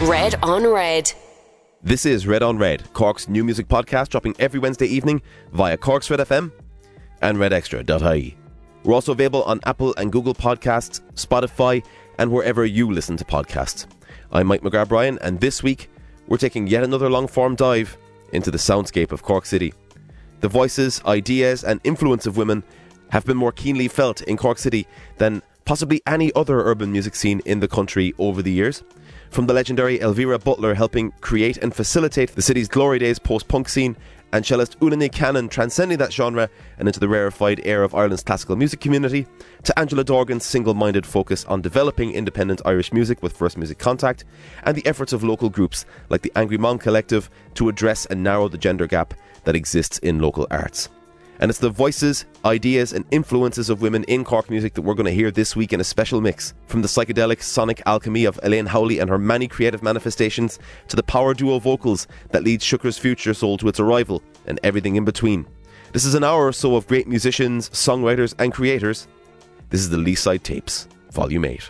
Red on Red. This is Red on Red, Cork's new music podcast, dropping every Wednesday evening via Cork's Red FM and redextra.ie. We're also available on Apple and Google Podcasts, Spotify, and wherever you listen to podcasts. I'm Mike McGrath-Bryan, and this week we're taking yet another long-form dive into the soundscape of Cork City. The voices, ideas, and influence of women have been more keenly felt in Cork City than possibly any other urban music scene in the country over the years. From the legendary Elvira Butler helping create and facilitate the city's glory days post-punk scene, and cellist Una Neill Cannon transcending that genre and into the rarefied air of Ireland's classical music community, to Angela Dorgan's single-minded focus on developing independent Irish music with First Music Contact, and the efforts of local groups like the Angry Mom Collective to address and narrow the gender gap that exists in local arts. And it's the voices, ideas and influences of women in Cork music that we're going to hear this week in a special mix. From the psychedelic sonic alchemy of Elaine Howley and her many creative manifestations, to the power duo vocals that lead Sugar's Future Soul to its arrival, and everything in between. This is an hour or so of great musicians, songwriters and creators. This is the Leaside Tapes, Volume 8.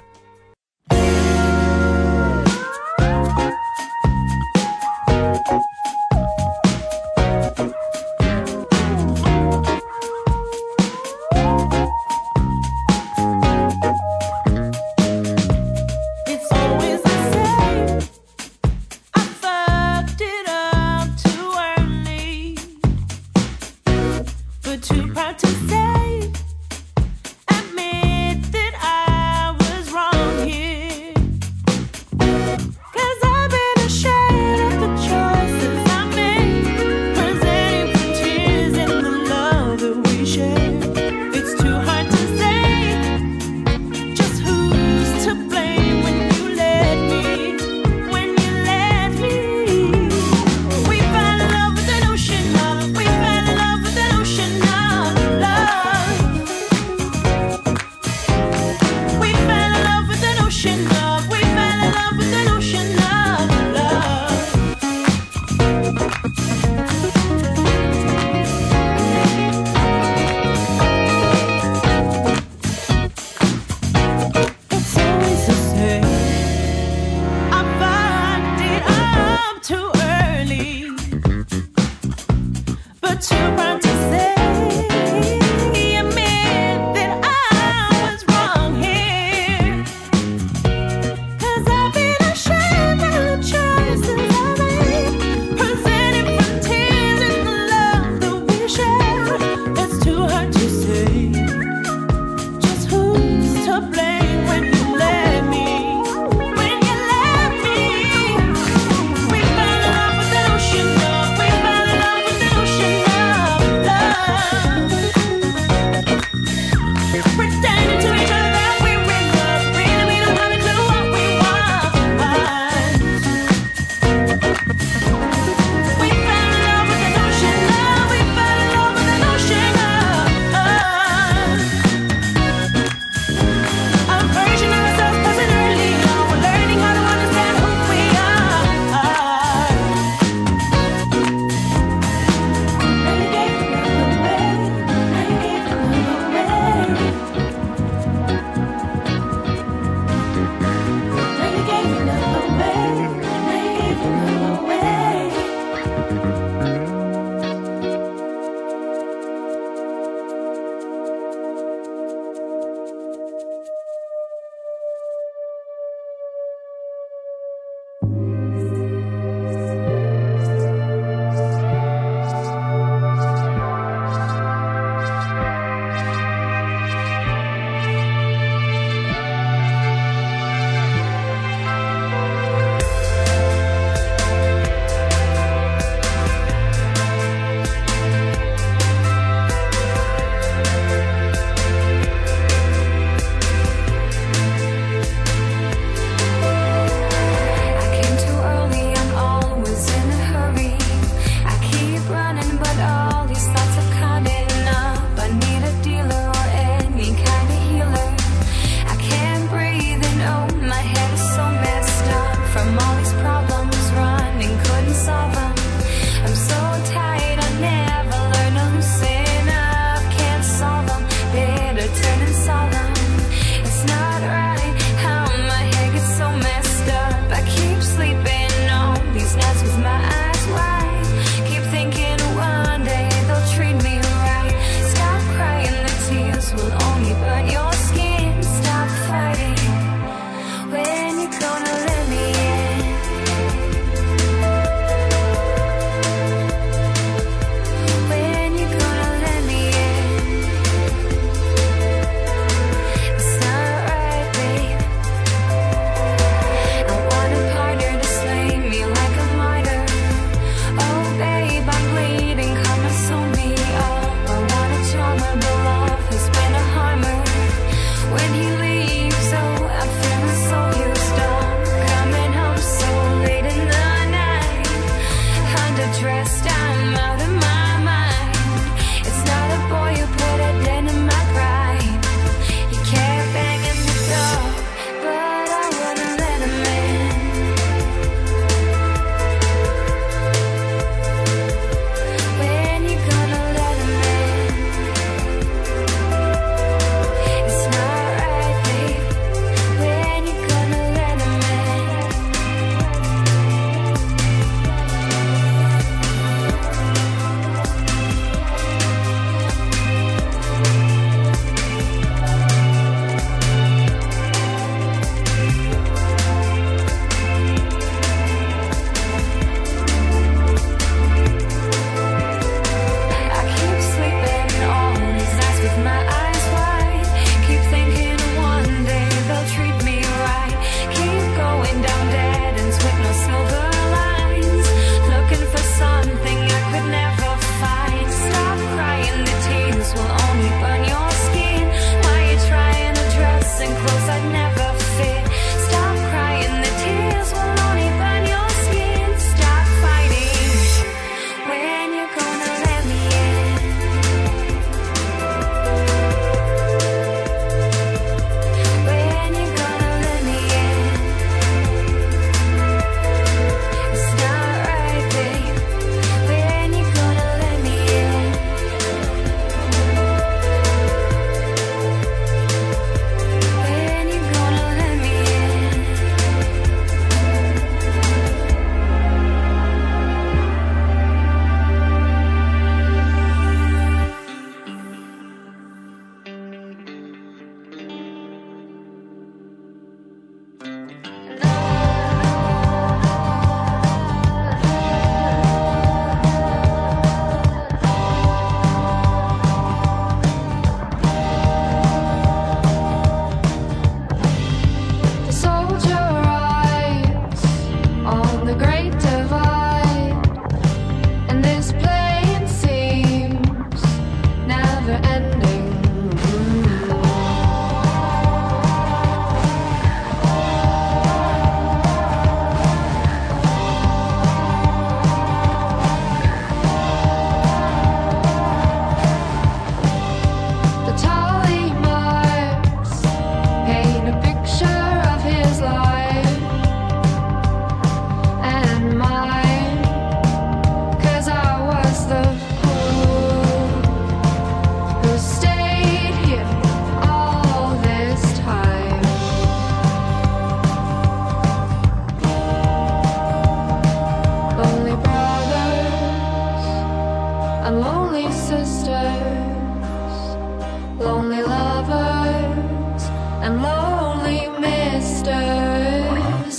Sleep.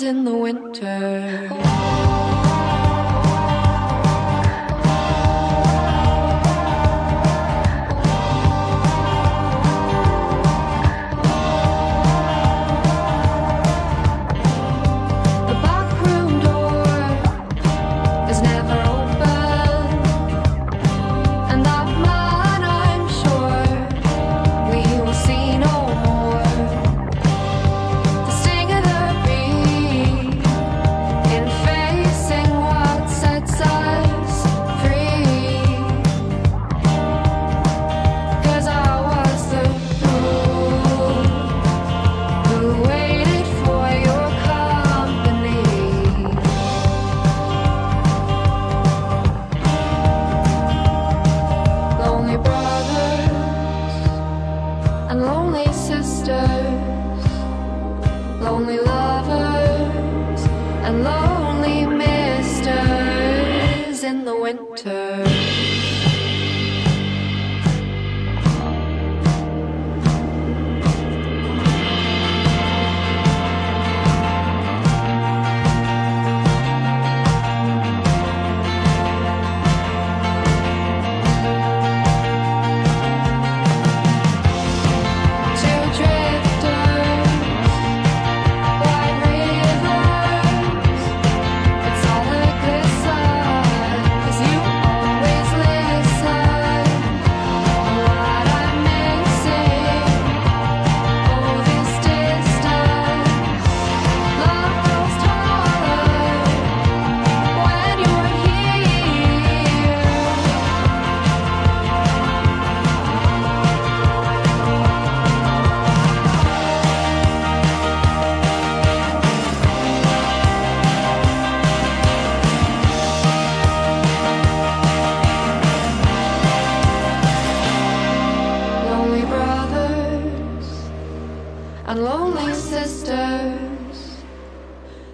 in the winter.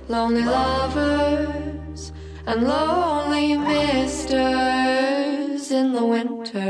Lonely lovers and lonely misters in the winter.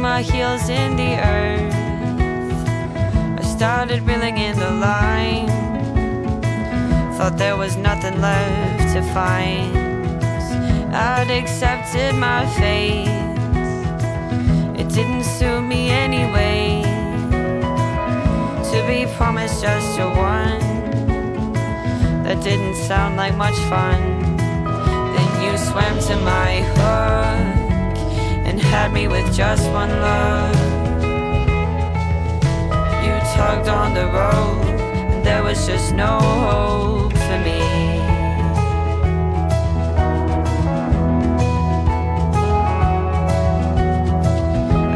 my heels in the earth. I started reeling in the line, thought there was nothing left to find. I'd accepted my fate, it didn't suit me anyway. To be promised just to one, that didn't sound like much fun. Then you swam to my hook and had me with just one look. You tugged on the rope and there was just no hope for me.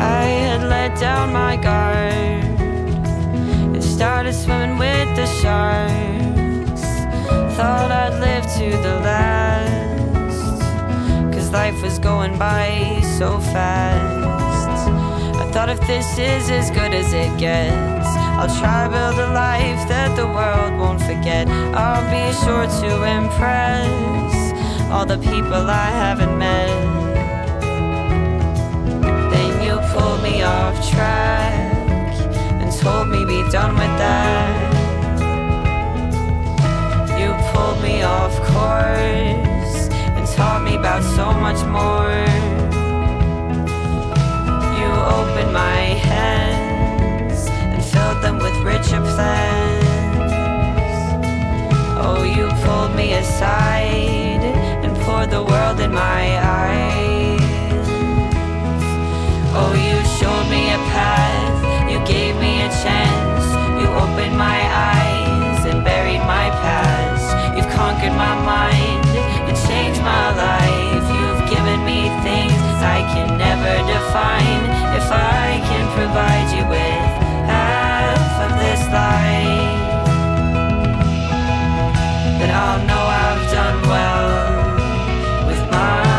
I had let down my guard and started swimming with the shark. Thought I'd live to the last, cause life was going by so fast. I thought if this is as good as it gets, I'll try to build a life that the world won't forget. I'll be sure to impress all the people I haven't met. Then you pulled me off track and told me be done with that. Pulled me off course and taught me about so much more. You opened my hands and filled them with richer plans. Oh, you pulled me aside and poured the world in my eyes. Oh, you showed me a path, you gave me a chance, you opened my eyes and buried my past. Conquered my mind and changed my life. You've given me things I can never define. If I can provide you with half of this life, then I'll know I've done well with my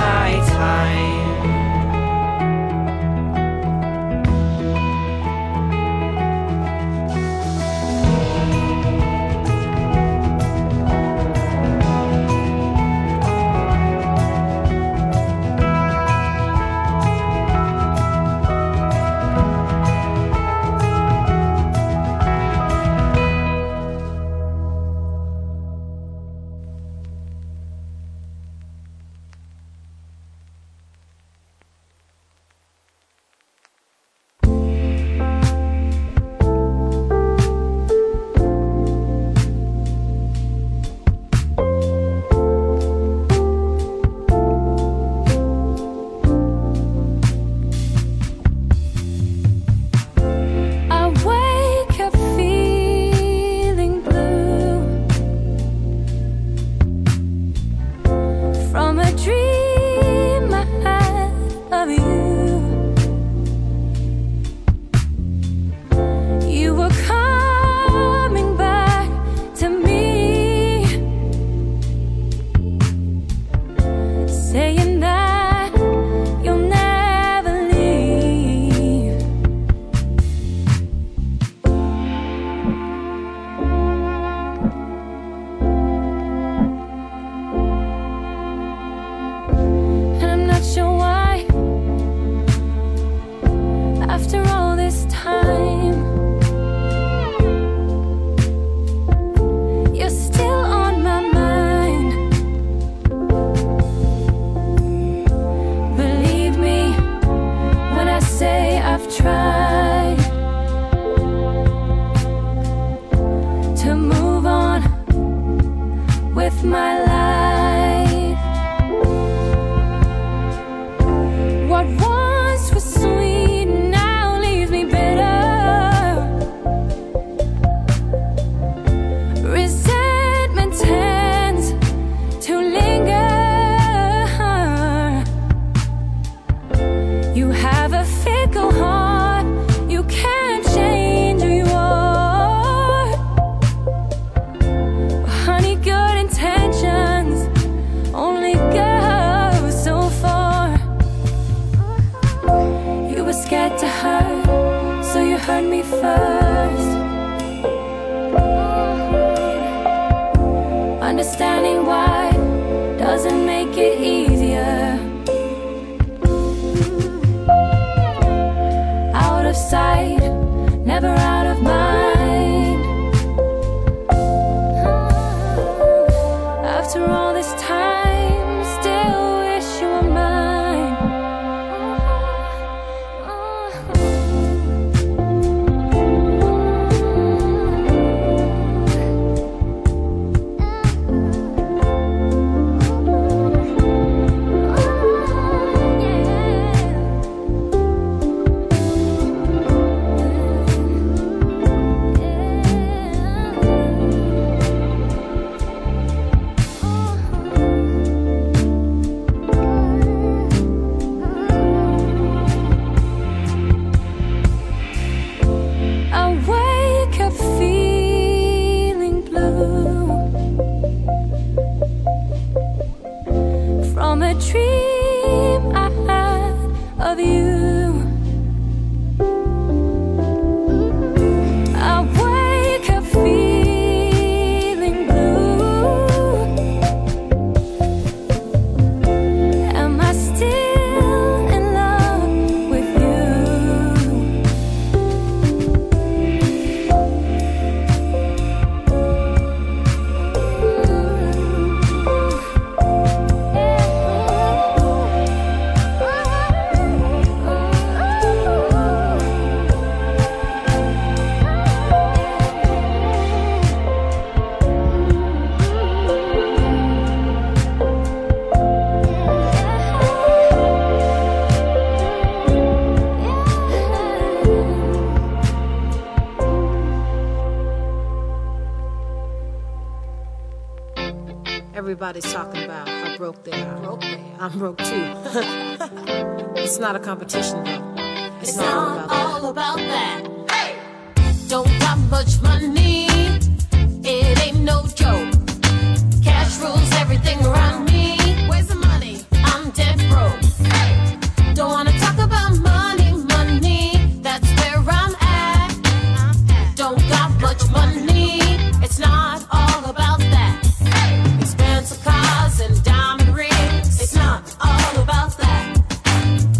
Everybody's talking about how broke they are. I'm broke too. It's not a competition though. It's not all about that. Hey! Don't got much money. It ain't no joke. Cash rules everything around me. Where's the money? I'm dead broke. Hey! Don't wanna talk about money. That's where I'm at. Don't got much money. It's not all about that. Hey! Expensive cars and diamond rings. It's not all about that.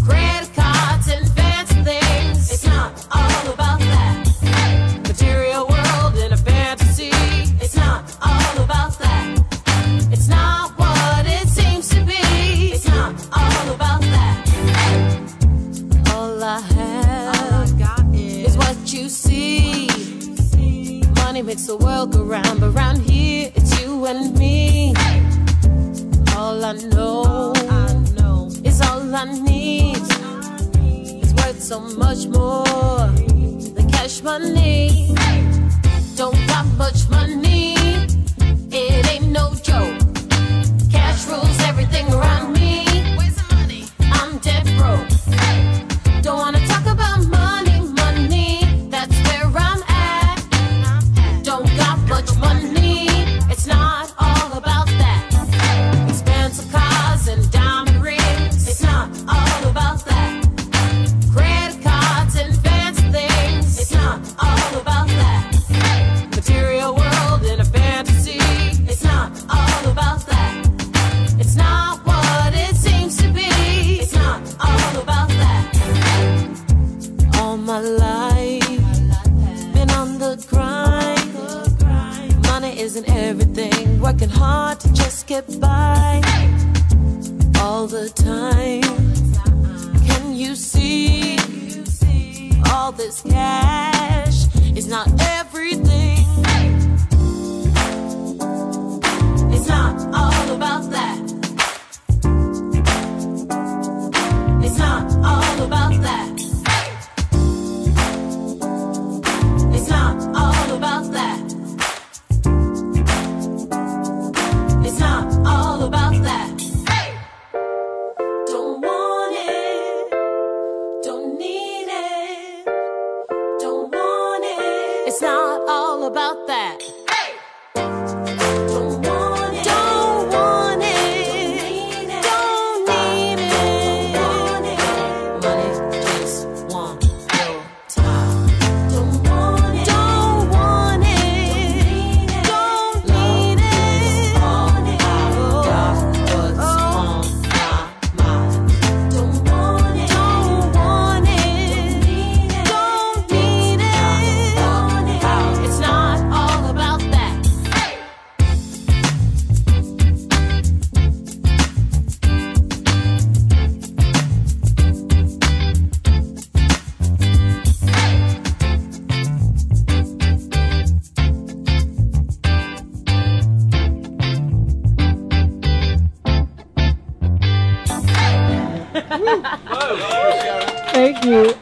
Credit cards and fancy things. It's not all about that. Hey! Material world in a fantasy. It's not all about that. It's not what it seems to be. It's not all about that. Hey! All I got is what you see. Money makes the world go round, but round here it's you and me. Hey! All I know is all I need. It's worth so much more than cash money. Hey! Don't got much money. It ain't no joke. Cash rules everything around me. Where's the money? I'm dead broke. Hey! Don't wanna talk about money. That's where I'm at. Don't got much money. It's not all about that. Hey! Expensive cars and diamond rings. It's not all about that. Credit cards and fancy things. It's not all about that. Hey! Material world in a fantasy. It's not all about that. It's not what it seems to be. It's not all about that. Hey! All my life, been on the grind. Money isn't everything, working hard to just get by all the time. Can you see? All this cash is not everything. It's not all about that. It's not all about that. It's not all about that. It's not all about that. Hey! Don't want it. Don't need it. Don't want it. It's not all about that. Hey! Don't want it. Don't want it. Don't need it. Money just want your time. Don't want it. Don't want it. Don't need it. All I got was on my mind. Don't want it. Don't want it. Don't need it. It's not all about that. Hey! Thank you.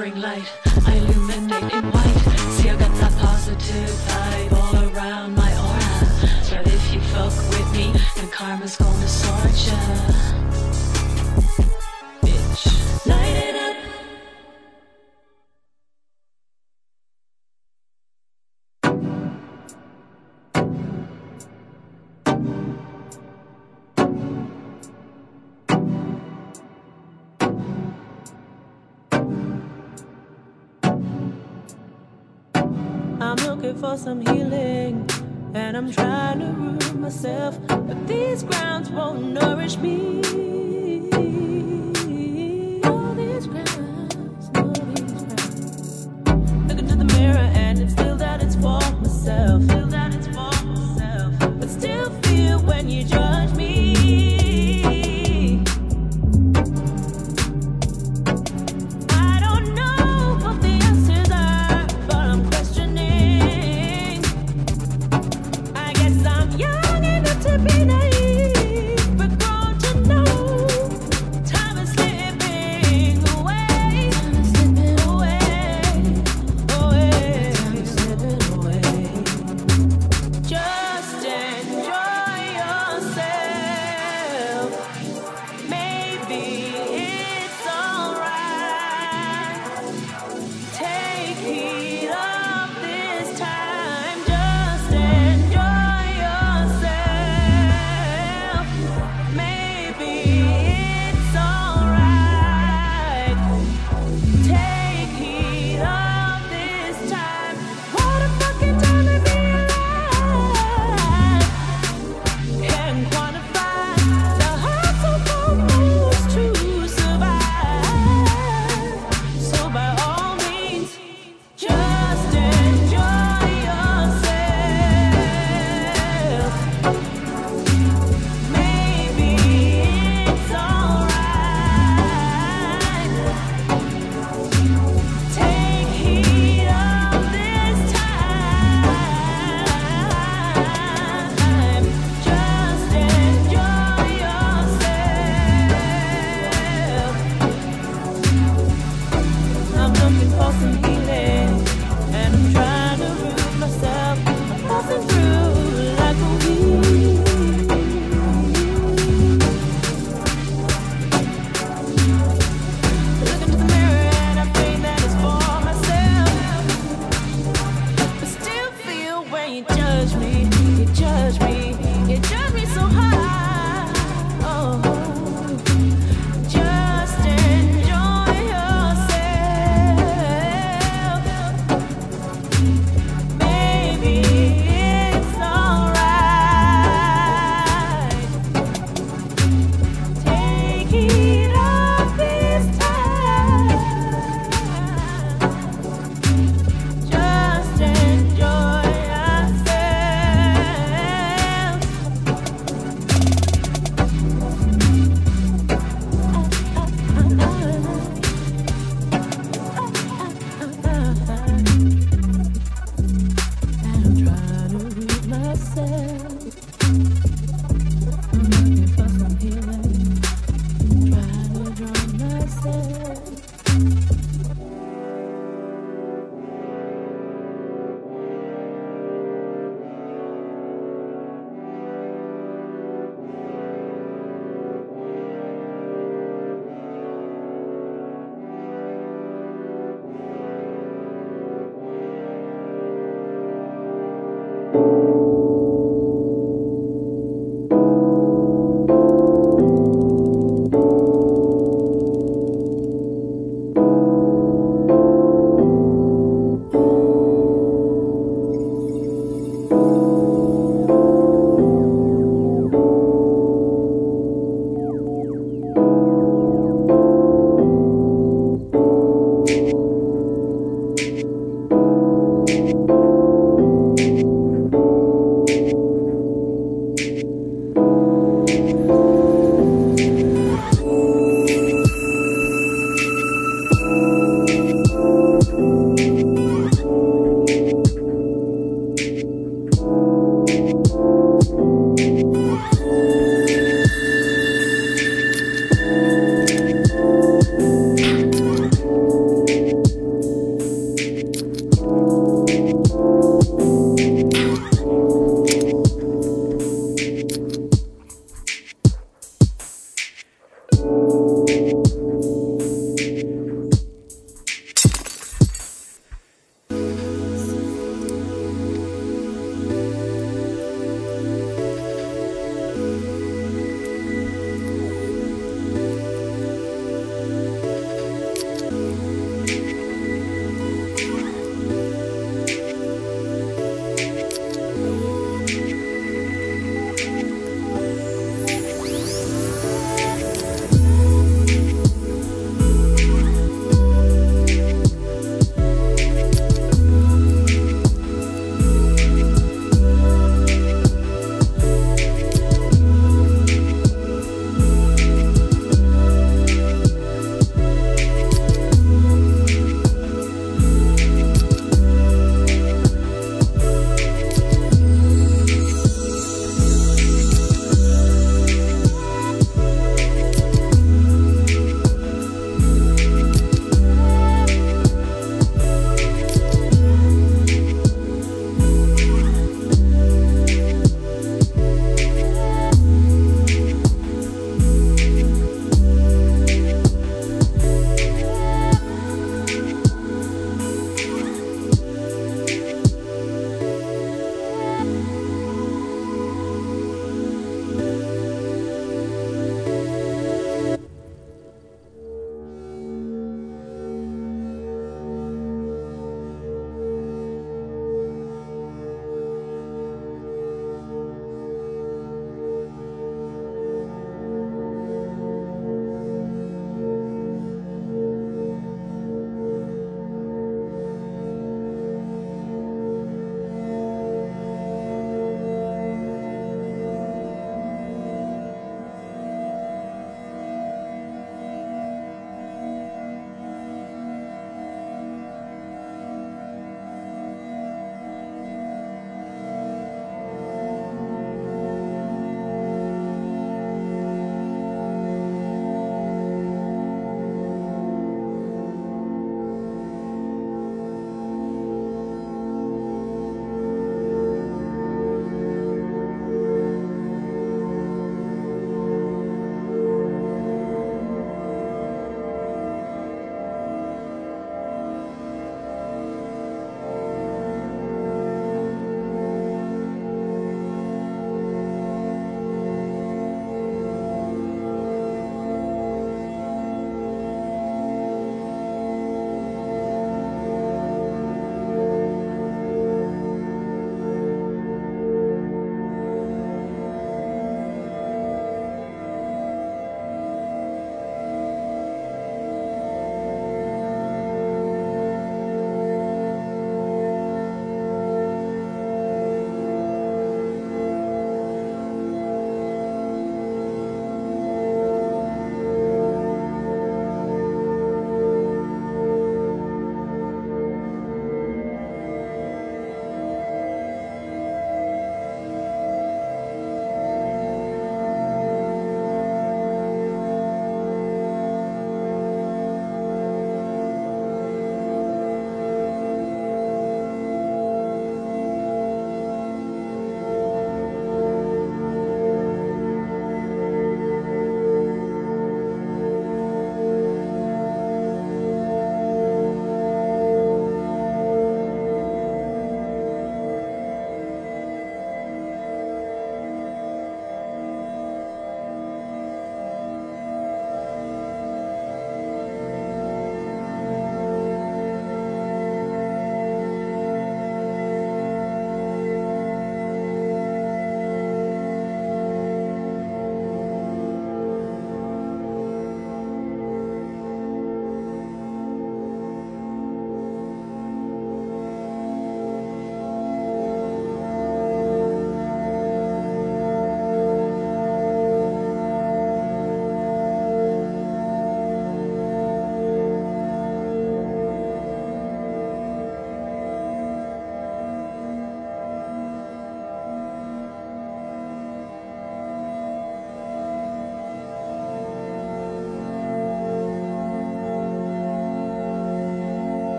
flickering light, I illuminate in white. See, I got that positive vibe all around my aura. But if you fuck with me, then karma's gonna sort ya, bitch. Light it up. For some healing, and I'm trying to root myself, but these grounds won't nourish me. All these grounds, all these grounds. Look into the mirror and it's still that it's for myself, feel that it's for myself, but still feel when you judge me. Be naive, but grown to know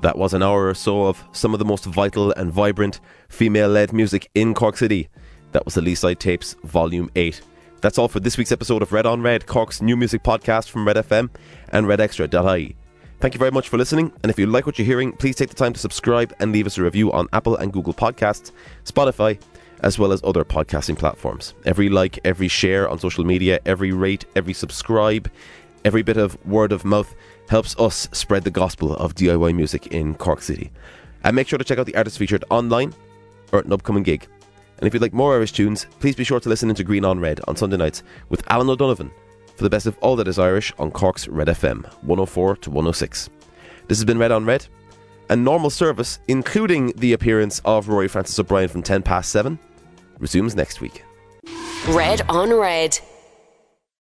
That was an hour or so of some of the most vital and vibrant female-led music in Cork City. That was the Leaside Tapes, Volume 8. That's all for this week's episode of Red on Red, Cork's new music podcast from Red FM and redextra.ie. Thank you very much for listening, and if you like what you're hearing, please take the time to subscribe and leave us a review on Apple and Google Podcasts, Spotify, as well as other podcasting platforms. Every like, every share on social media, every rate, every subscribe, every bit of word of mouth helps us spread the gospel of DIY music in Cork City. And make sure to check out the artists featured online or at an upcoming gig. And if you'd like more Irish tunes, please be sure to listen into Green on Red on Sunday nights with Alan O'Donovan for the best of all that is Irish on Cork's Red FM, 104 to 106. This has been Red on Red, and normal service, including the appearance of Rory Francis O'Brien from 7:10, resumes next week. Red on Red.